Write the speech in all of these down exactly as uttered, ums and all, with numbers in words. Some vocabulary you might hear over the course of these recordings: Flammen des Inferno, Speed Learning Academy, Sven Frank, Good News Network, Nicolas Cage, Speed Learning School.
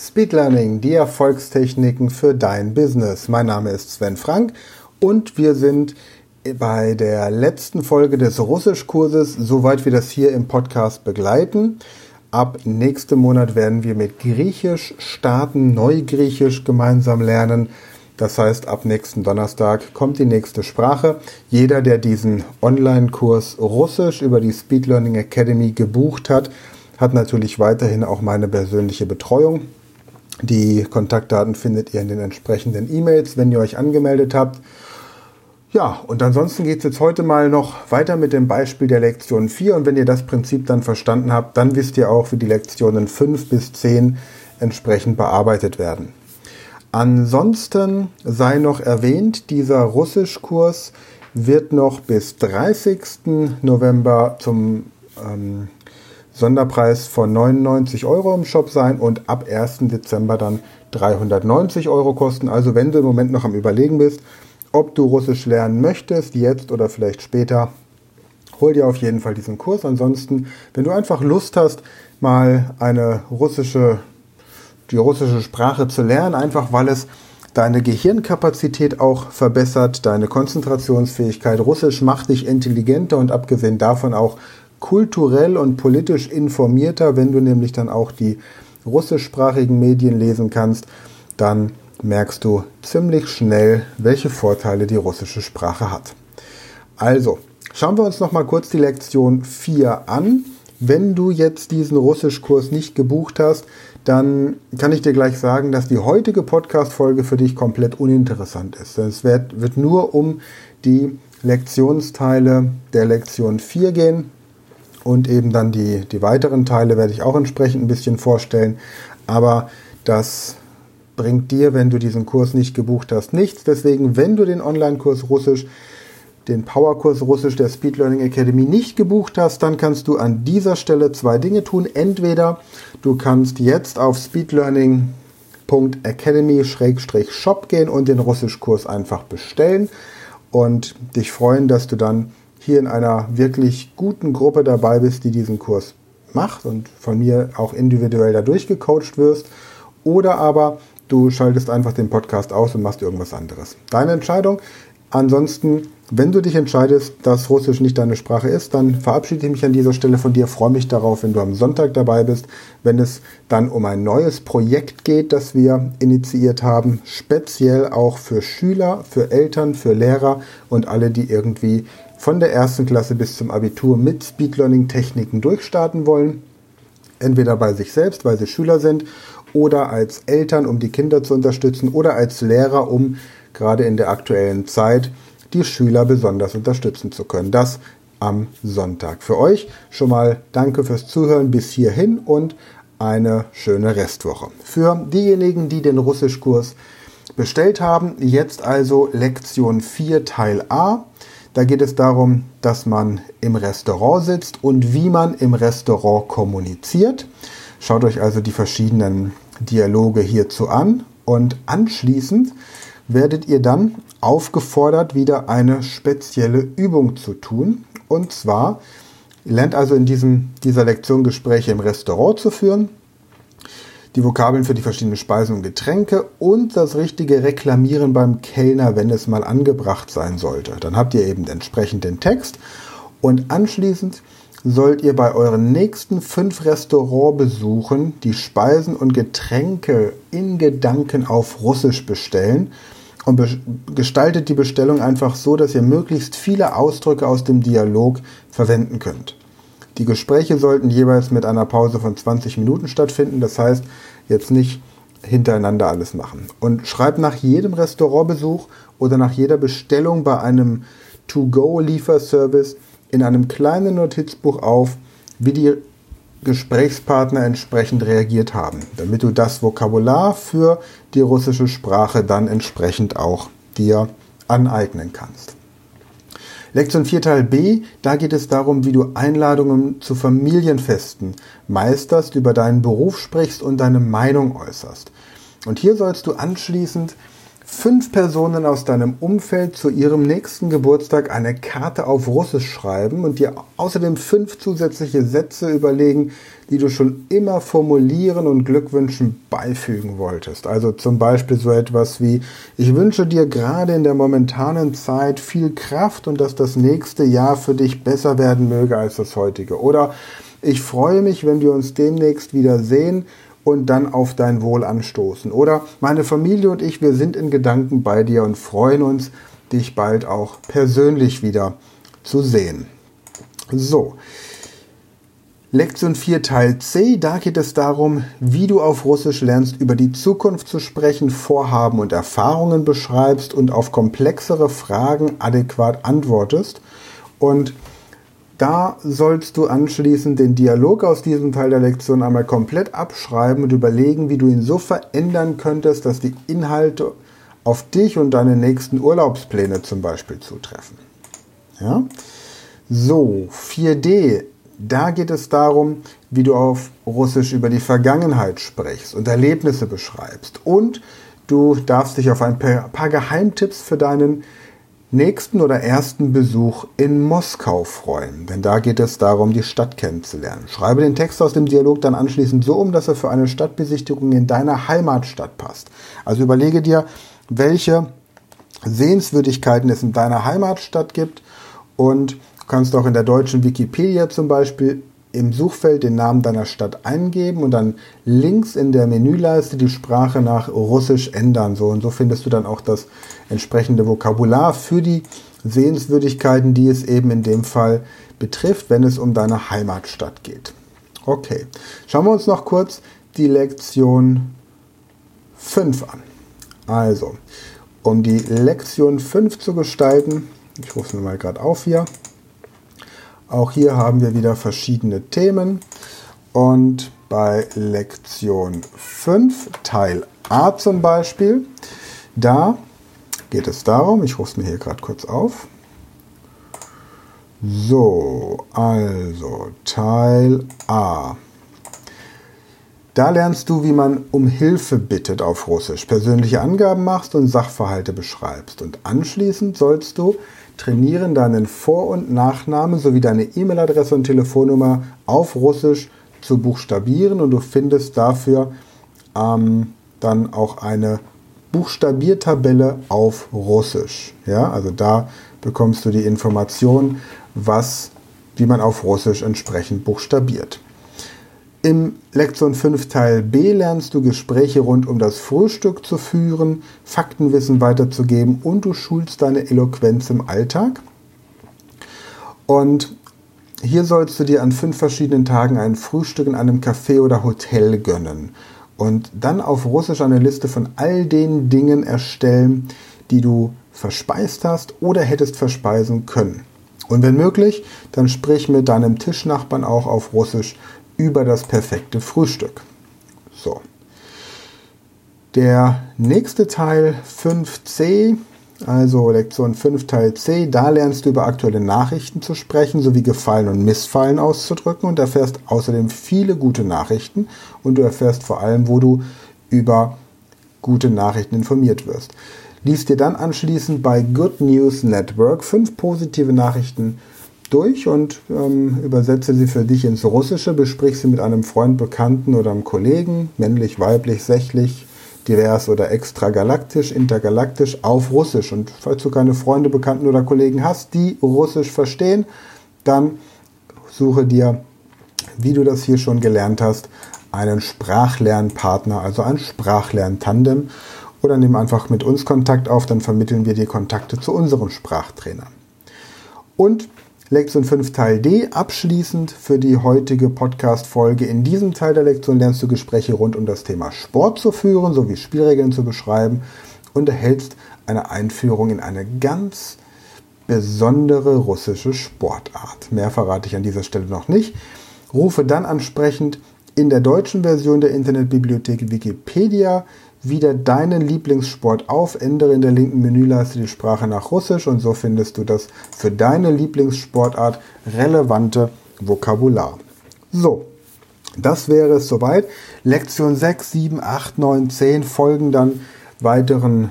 Speed Learning, die Erfolgstechniken für dein Business. Mein Name ist Sven Frank und wir sind bei der letzten Folge des Russischkurses, soweit wir das hier im Podcast begleiten. Ab nächsten Monat werden wir mit Griechisch starten, Neugriechisch gemeinsam lernen. Das heißt, ab nächsten Donnerstag kommt die nächste Sprache. Jeder, der diesen Online-Kurs Russisch über die Speed Learning Academy gebucht hat, hat natürlich weiterhin auch meine persönliche Betreuung. Die Kontaktdaten findet ihr in den entsprechenden E-Mails, wenn ihr euch angemeldet habt. Ja, und ansonsten geht es jetzt heute mal noch weiter mit dem Beispiel der Lektion vier. Und wenn ihr das Prinzip dann verstanden habt, dann wisst ihr auch, wie die Lektionen fünf bis zehn entsprechend bearbeitet werden. Ansonsten sei noch erwähnt, dieser Russischkurs wird noch bis dreißigsten November zum ähm, Sonderpreis von neunundneunzig Euro im Shop sein und ab ersten Dezember dann dreihundertneunzig Euro kosten. Also wenn du im Moment noch am Überlegen bist, ob du Russisch lernen möchtest, jetzt oder vielleicht später, hol dir auf jeden Fall diesen Kurs. Ansonsten, wenn du einfach Lust hast, mal eine russische, die russische Sprache zu lernen, einfach weil es deine Gehirnkapazität auch verbessert, deine Konzentrationsfähigkeit. Russisch macht dich intelligenter und abgesehen davon auch kulturell und politisch informierter. Wenn du nämlich dann auch die russischsprachigen Medien lesen kannst, dann merkst du ziemlich schnell, welche Vorteile die russische Sprache hat. Also, schauen wir uns noch mal kurz die Lektion vier an. Wenn du jetzt diesen Russischkurs nicht gebucht hast, dann kann ich dir gleich sagen, dass die heutige Podcast-Folge für dich komplett uninteressant ist. Es wird, wird nur um die Lektionsteile der Lektion vier gehen und eben dann die, die weiteren Teile werde ich auch entsprechend ein bisschen vorstellen. Aber das bringt dir, wenn du diesen Kurs nicht gebucht hast, nichts. Deswegen, wenn du den Online-Kurs Russisch, den Powerkurs Russisch der Speed Learning Academy nicht gebucht hast, dann kannst du an dieser Stelle zwei Dinge tun. Entweder du kannst jetzt auf speedlearning punkt academy Schrägstrich shop gehen und den Russischkurs einfach bestellen und dich freuen, dass du dann hier in einer wirklich guten Gruppe dabei bist, die diesen Kurs macht und von mir auch individuell dadurch gecoacht wirst. Oder aber du schaltest einfach den Podcast aus und machst irgendwas anderes. Deine Entscheidung. Ansonsten, wenn du dich entscheidest, dass Russisch nicht deine Sprache ist, dann verabschiede ich mich an dieser Stelle von dir. Freue mich darauf, wenn du am Sonntag dabei bist, wenn es dann um ein neues Projekt geht, das wir initiiert haben, speziell auch für Schüler, für Eltern, für Lehrer und alle, die irgendwie von der ersten Klasse bis zum Abitur mit Speed Learning Techniken durchstarten wollen. Entweder bei sich selbst, weil sie Schüler sind, oder als Eltern, um die Kinder zu unterstützen, oder als Lehrer, um gerade in der aktuellen Zeit die Schüler besonders unterstützen zu können. Das am Sonntag. Für euch schon mal danke fürs Zuhören bis hierhin und eine schöne Restwoche. Für diejenigen, die den Russischkurs bestellt haben, jetzt also Lektion vier Teil A. Da geht es darum, dass man im Restaurant sitzt und wie man im Restaurant kommuniziert. Schaut euch also die verschiedenen Dialoge hierzu an und anschließend werdet ihr dann aufgefordert, wieder eine spezielle Übung zu tun. Und zwar, ihr lernt also in diesem, dieser Lektion Gespräche im Restaurant zu führen, die Vokabeln für die verschiedenen Speisen und Getränke und das richtige Reklamieren beim Kellner, wenn es mal angebracht sein sollte. Dann habt ihr eben entsprechend den Text und anschließend sollt ihr bei euren nächsten fünf Restaurantbesuchen die Speisen und Getränke in Gedanken auf Russisch bestellen und be- gestaltet die Bestellung einfach so, dass ihr möglichst viele Ausdrücke aus dem Dialog verwenden könnt. Die Gespräche sollten jeweils mit einer Pause von zwanzig Minuten stattfinden, das heißt jetzt nicht hintereinander alles machen. Und schreibt nach jedem Restaurantbesuch oder nach jeder Bestellung bei einem To-Go-Lieferservice in einem kleinen Notizbuch auf, wie die Gesprächspartner entsprechend reagiert haben, damit du das Vokabular für die russische Sprache dann entsprechend auch dir aneignen kannst. Lektion vier Teil B, da geht es darum, wie du Einladungen zu Familienfesten meisterst, über deinen Beruf sprichst und deine Meinung äußerst. Und hier sollst du anschließend fünf Personen aus deinem Umfeld zu ihrem nächsten Geburtstag eine Karte auf Russisch schreiben und dir außerdem fünf zusätzliche Sätze überlegen, die du schon immer formulieren und Glückwünschen beifügen wolltest. Also zum Beispiel so etwas wie: Ich wünsche dir gerade in der momentanen Zeit viel Kraft und dass das nächste Jahr für dich besser werden möge als das heutige. Oder: Ich freue mich, wenn wir uns demnächst wiedersehen und dann auf dein Wohl anstoßen. Oder: Meine Familie und ich, wir sind in Gedanken bei dir und freuen uns, dich bald auch persönlich wieder zu sehen. So. Lektion vier Teil C, da geht es darum, wie du auf Russisch lernst, über die Zukunft zu sprechen, Vorhaben und Erfahrungen beschreibst und auf komplexere Fragen adäquat antwortest. Und da sollst du anschließend den Dialog aus diesem Teil der Lektion einmal komplett abschreiben und überlegen, wie du ihn so verändern könntest, dass die Inhalte auf dich und deine nächsten Urlaubspläne zum Beispiel zutreffen. Ja? So, vier D. Da geht es darum, wie du auf Russisch über die Vergangenheit sprichst und Erlebnisse beschreibst. Und du darfst dich auf ein paar Geheimtipps für deinen nächsten oder ersten Besuch in Moskau freuen. Denn da geht es darum, die Stadt kennenzulernen. Schreibe den Text aus dem Dialog dann anschließend so um, dass er für eine Stadtbesichtigung in deiner Heimatstadt passt. Also überlege dir, welche Sehenswürdigkeiten es in deiner Heimatstadt gibt, und du kannst auch in der deutschen Wikipedia zum Beispiel im Suchfeld den Namen deiner Stadt eingeben und dann links in der Menüleiste die Sprache nach Russisch ändern. So und so findest du dann auch das entsprechende Vokabular für die Sehenswürdigkeiten, die es eben in dem Fall betrifft, wenn es um deine Heimatstadt geht. Okay, schauen wir uns noch kurz die Lektion fünf an. Also, um die Lektion fünf zu gestalten, ich rufe es mir mal gerade auf hier. Auch hier haben wir wieder verschiedene Themen, und bei Lektion fünf, Teil A zum Beispiel, da geht es darum, ich rufe es mir hier gerade kurz auf, so, also Teil A. Da lernst du, wie man um Hilfe bittet auf Russisch, persönliche Angaben machst und Sachverhalte beschreibst. Und anschließend sollst du trainieren, deinen Vor- und Nachnamen sowie deine E-Mail-Adresse und Telefonnummer auf Russisch zu buchstabieren. Und du findest dafür ähm, dann auch eine Buchstabiertabelle auf Russisch. Ja, also da bekommst du die Information, was, wie man auf Russisch entsprechend buchstabiert. Im Lektion fünf Teil B lernst du, Gespräche rund um das Frühstück zu führen, Faktenwissen weiterzugeben, und du schulst deine Eloquenz im Alltag. Und hier sollst du dir an fünf verschiedenen Tagen ein Frühstück in einem Café oder Hotel gönnen und dann auf Russisch eine Liste von all den Dingen erstellen, die du verspeist hast oder hättest verspeisen können. Und wenn möglich, dann sprich mit deinem Tischnachbarn auch auf Russisch über das perfekte Frühstück. So. Der nächste Teil fünf c, also Lektion fünf Teil C, da lernst du, über aktuelle Nachrichten zu sprechen, sowie Gefallen und Missfallen auszudrücken, und erfährst außerdem viele gute Nachrichten, und du erfährst vor allem, wo du über gute Nachrichten informiert wirst. Lies dir dann anschließend bei Good News Network fünf positive Nachrichten durch und ähm, übersetze sie für dich ins Russische, besprich sie mit einem Freund, Bekannten oder einem Kollegen, männlich, weiblich, sächlich, divers oder extragalaktisch, intergalaktisch, auf Russisch. Und falls du keine Freunde, Bekannten oder Kollegen hast, die Russisch verstehen, dann suche dir, wie du das hier schon gelernt hast, einen Sprachlernpartner, also ein Sprachlerntandem, oder nimm einfach mit uns Kontakt auf, dann vermitteln wir dir Kontakte zu unseren Sprachtrainern. Und Lektion fünf Teil D, abschließend für die heutige Podcast-Folge. In diesem Teil der Lektion lernst du, Gespräche rund um das Thema Sport zu führen, sowie Spielregeln zu beschreiben, und erhältst eine Einführung in eine ganz besondere russische Sportart. Mehr verrate ich an dieser Stelle noch nicht. Rufe dann ansprechend in der deutschen Version der Internetbibliothek Wikipedia wieder deinen Lieblingssport auf, ändere in der linken Menüleiste die Sprache nach Russisch, und so findest du das für deine Lieblingssportart relevante Vokabular. So, das wäre es soweit. Lektion sechs, sieben, acht, neun, zehn folgen dann weiteren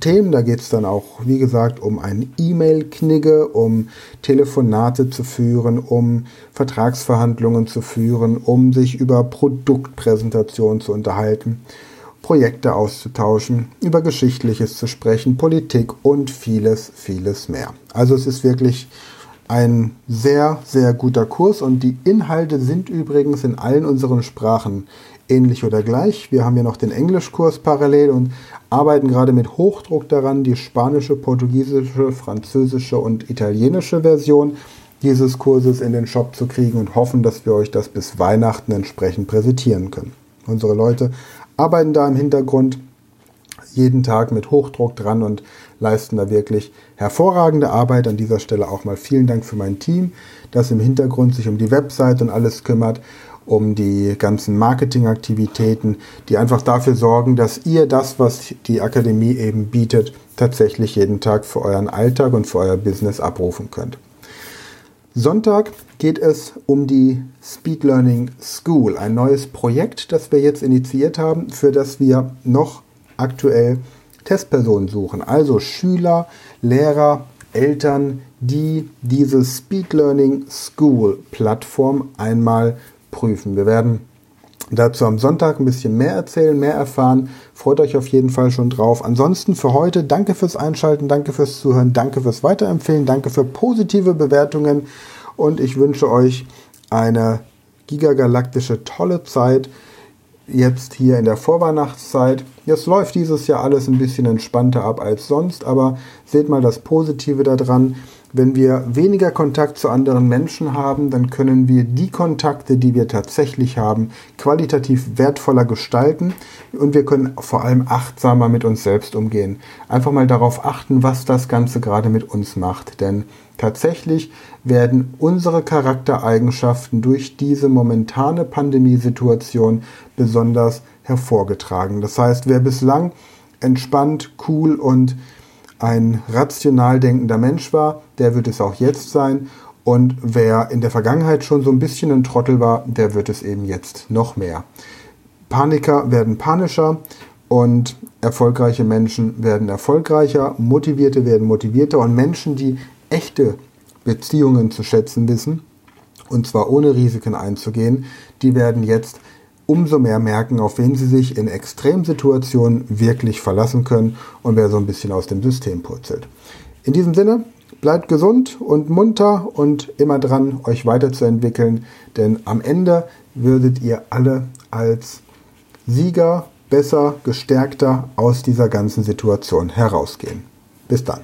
Themen. Da geht es dann auch, wie gesagt, um einen E-Mail-Knigge, um Telefonate zu führen, um Vertragsverhandlungen zu führen, um sich über Produktpräsentationen zu unterhalten, Projekte auszutauschen, über Geschichtliches zu sprechen, Politik und vieles, vieles mehr. Also es ist wirklich ein sehr, sehr guter Kurs und die Inhalte sind übrigens in allen unseren Sprachen ähnlich oder gleich. Wir haben hier noch den Englischkurs parallel und arbeiten gerade mit Hochdruck daran, die spanische, portugiesische, französische und italienische Version dieses Kurses in den Shop zu kriegen und hoffen, dass wir euch das bis Weihnachten entsprechend präsentieren können. Unsere Leute arbeiten da im Hintergrund jeden Tag mit Hochdruck dran und leisten da wirklich hervorragende Arbeit. An dieser Stelle auch mal vielen Dank für mein Team, das im Hintergrund sich um die Website und alles kümmert, um die ganzen Marketingaktivitäten, die einfach dafür sorgen, dass ihr das, was die Akademie eben bietet, tatsächlich jeden Tag für euren Alltag und für euer Business abrufen könnt. Sonntag geht es um die Speed Learning School, ein neues Projekt, das wir jetzt initiiert haben, für das wir noch aktuell Testpersonen suchen, also Schüler, Lehrer, Eltern, die diese Speed Learning School Plattform einmal prüfen. Wir werden dazu am Sonntag ein bisschen mehr erzählen, mehr erfahren. Freut euch auf jeden Fall schon drauf. Ansonsten für heute danke fürs Einschalten, danke fürs Zuhören, danke fürs Weiterempfehlen, danke für positive Bewertungen und ich wünsche euch eine gigagalaktische tolle Zeit. Jetzt hier in der Vorweihnachtszeit. Jetzt läuft dieses Jahr alles ein bisschen entspannter ab als sonst, aber seht mal das Positive daran. Wenn wir weniger Kontakt zu anderen Menschen haben, dann können wir die Kontakte, die wir tatsächlich haben, qualitativ wertvoller gestalten und wir können vor allem achtsamer mit uns selbst umgehen. Einfach mal darauf achten, was das Ganze gerade mit uns macht, denn tatsächlich werden unsere Charaktereigenschaften durch diese momentane Pandemiesituation besonders hervorgetragen. Das heißt, wer bislang entspannt, cool und ein rational denkender Mensch war, der wird es auch jetzt sein. Und wer in der Vergangenheit schon so ein bisschen ein Trottel war, der wird es eben jetzt noch mehr. Paniker werden panischer und erfolgreiche Menschen werden erfolgreicher, Motivierte werden motivierter und Menschen, die echte Beziehungen zu schätzen wissen, und zwar ohne Risiken einzugehen, die werden jetzt umso mehr merken, auf wen sie sich in Extremsituationen wirklich verlassen können und wer so ein bisschen aus dem System purzelt. In diesem Sinne, bleibt gesund und munter und immer dran, euch weiterzuentwickeln, denn am Ende würdet ihr alle als Sieger, besser, gestärkter aus dieser ganzen Situation herausgehen. Bis dann.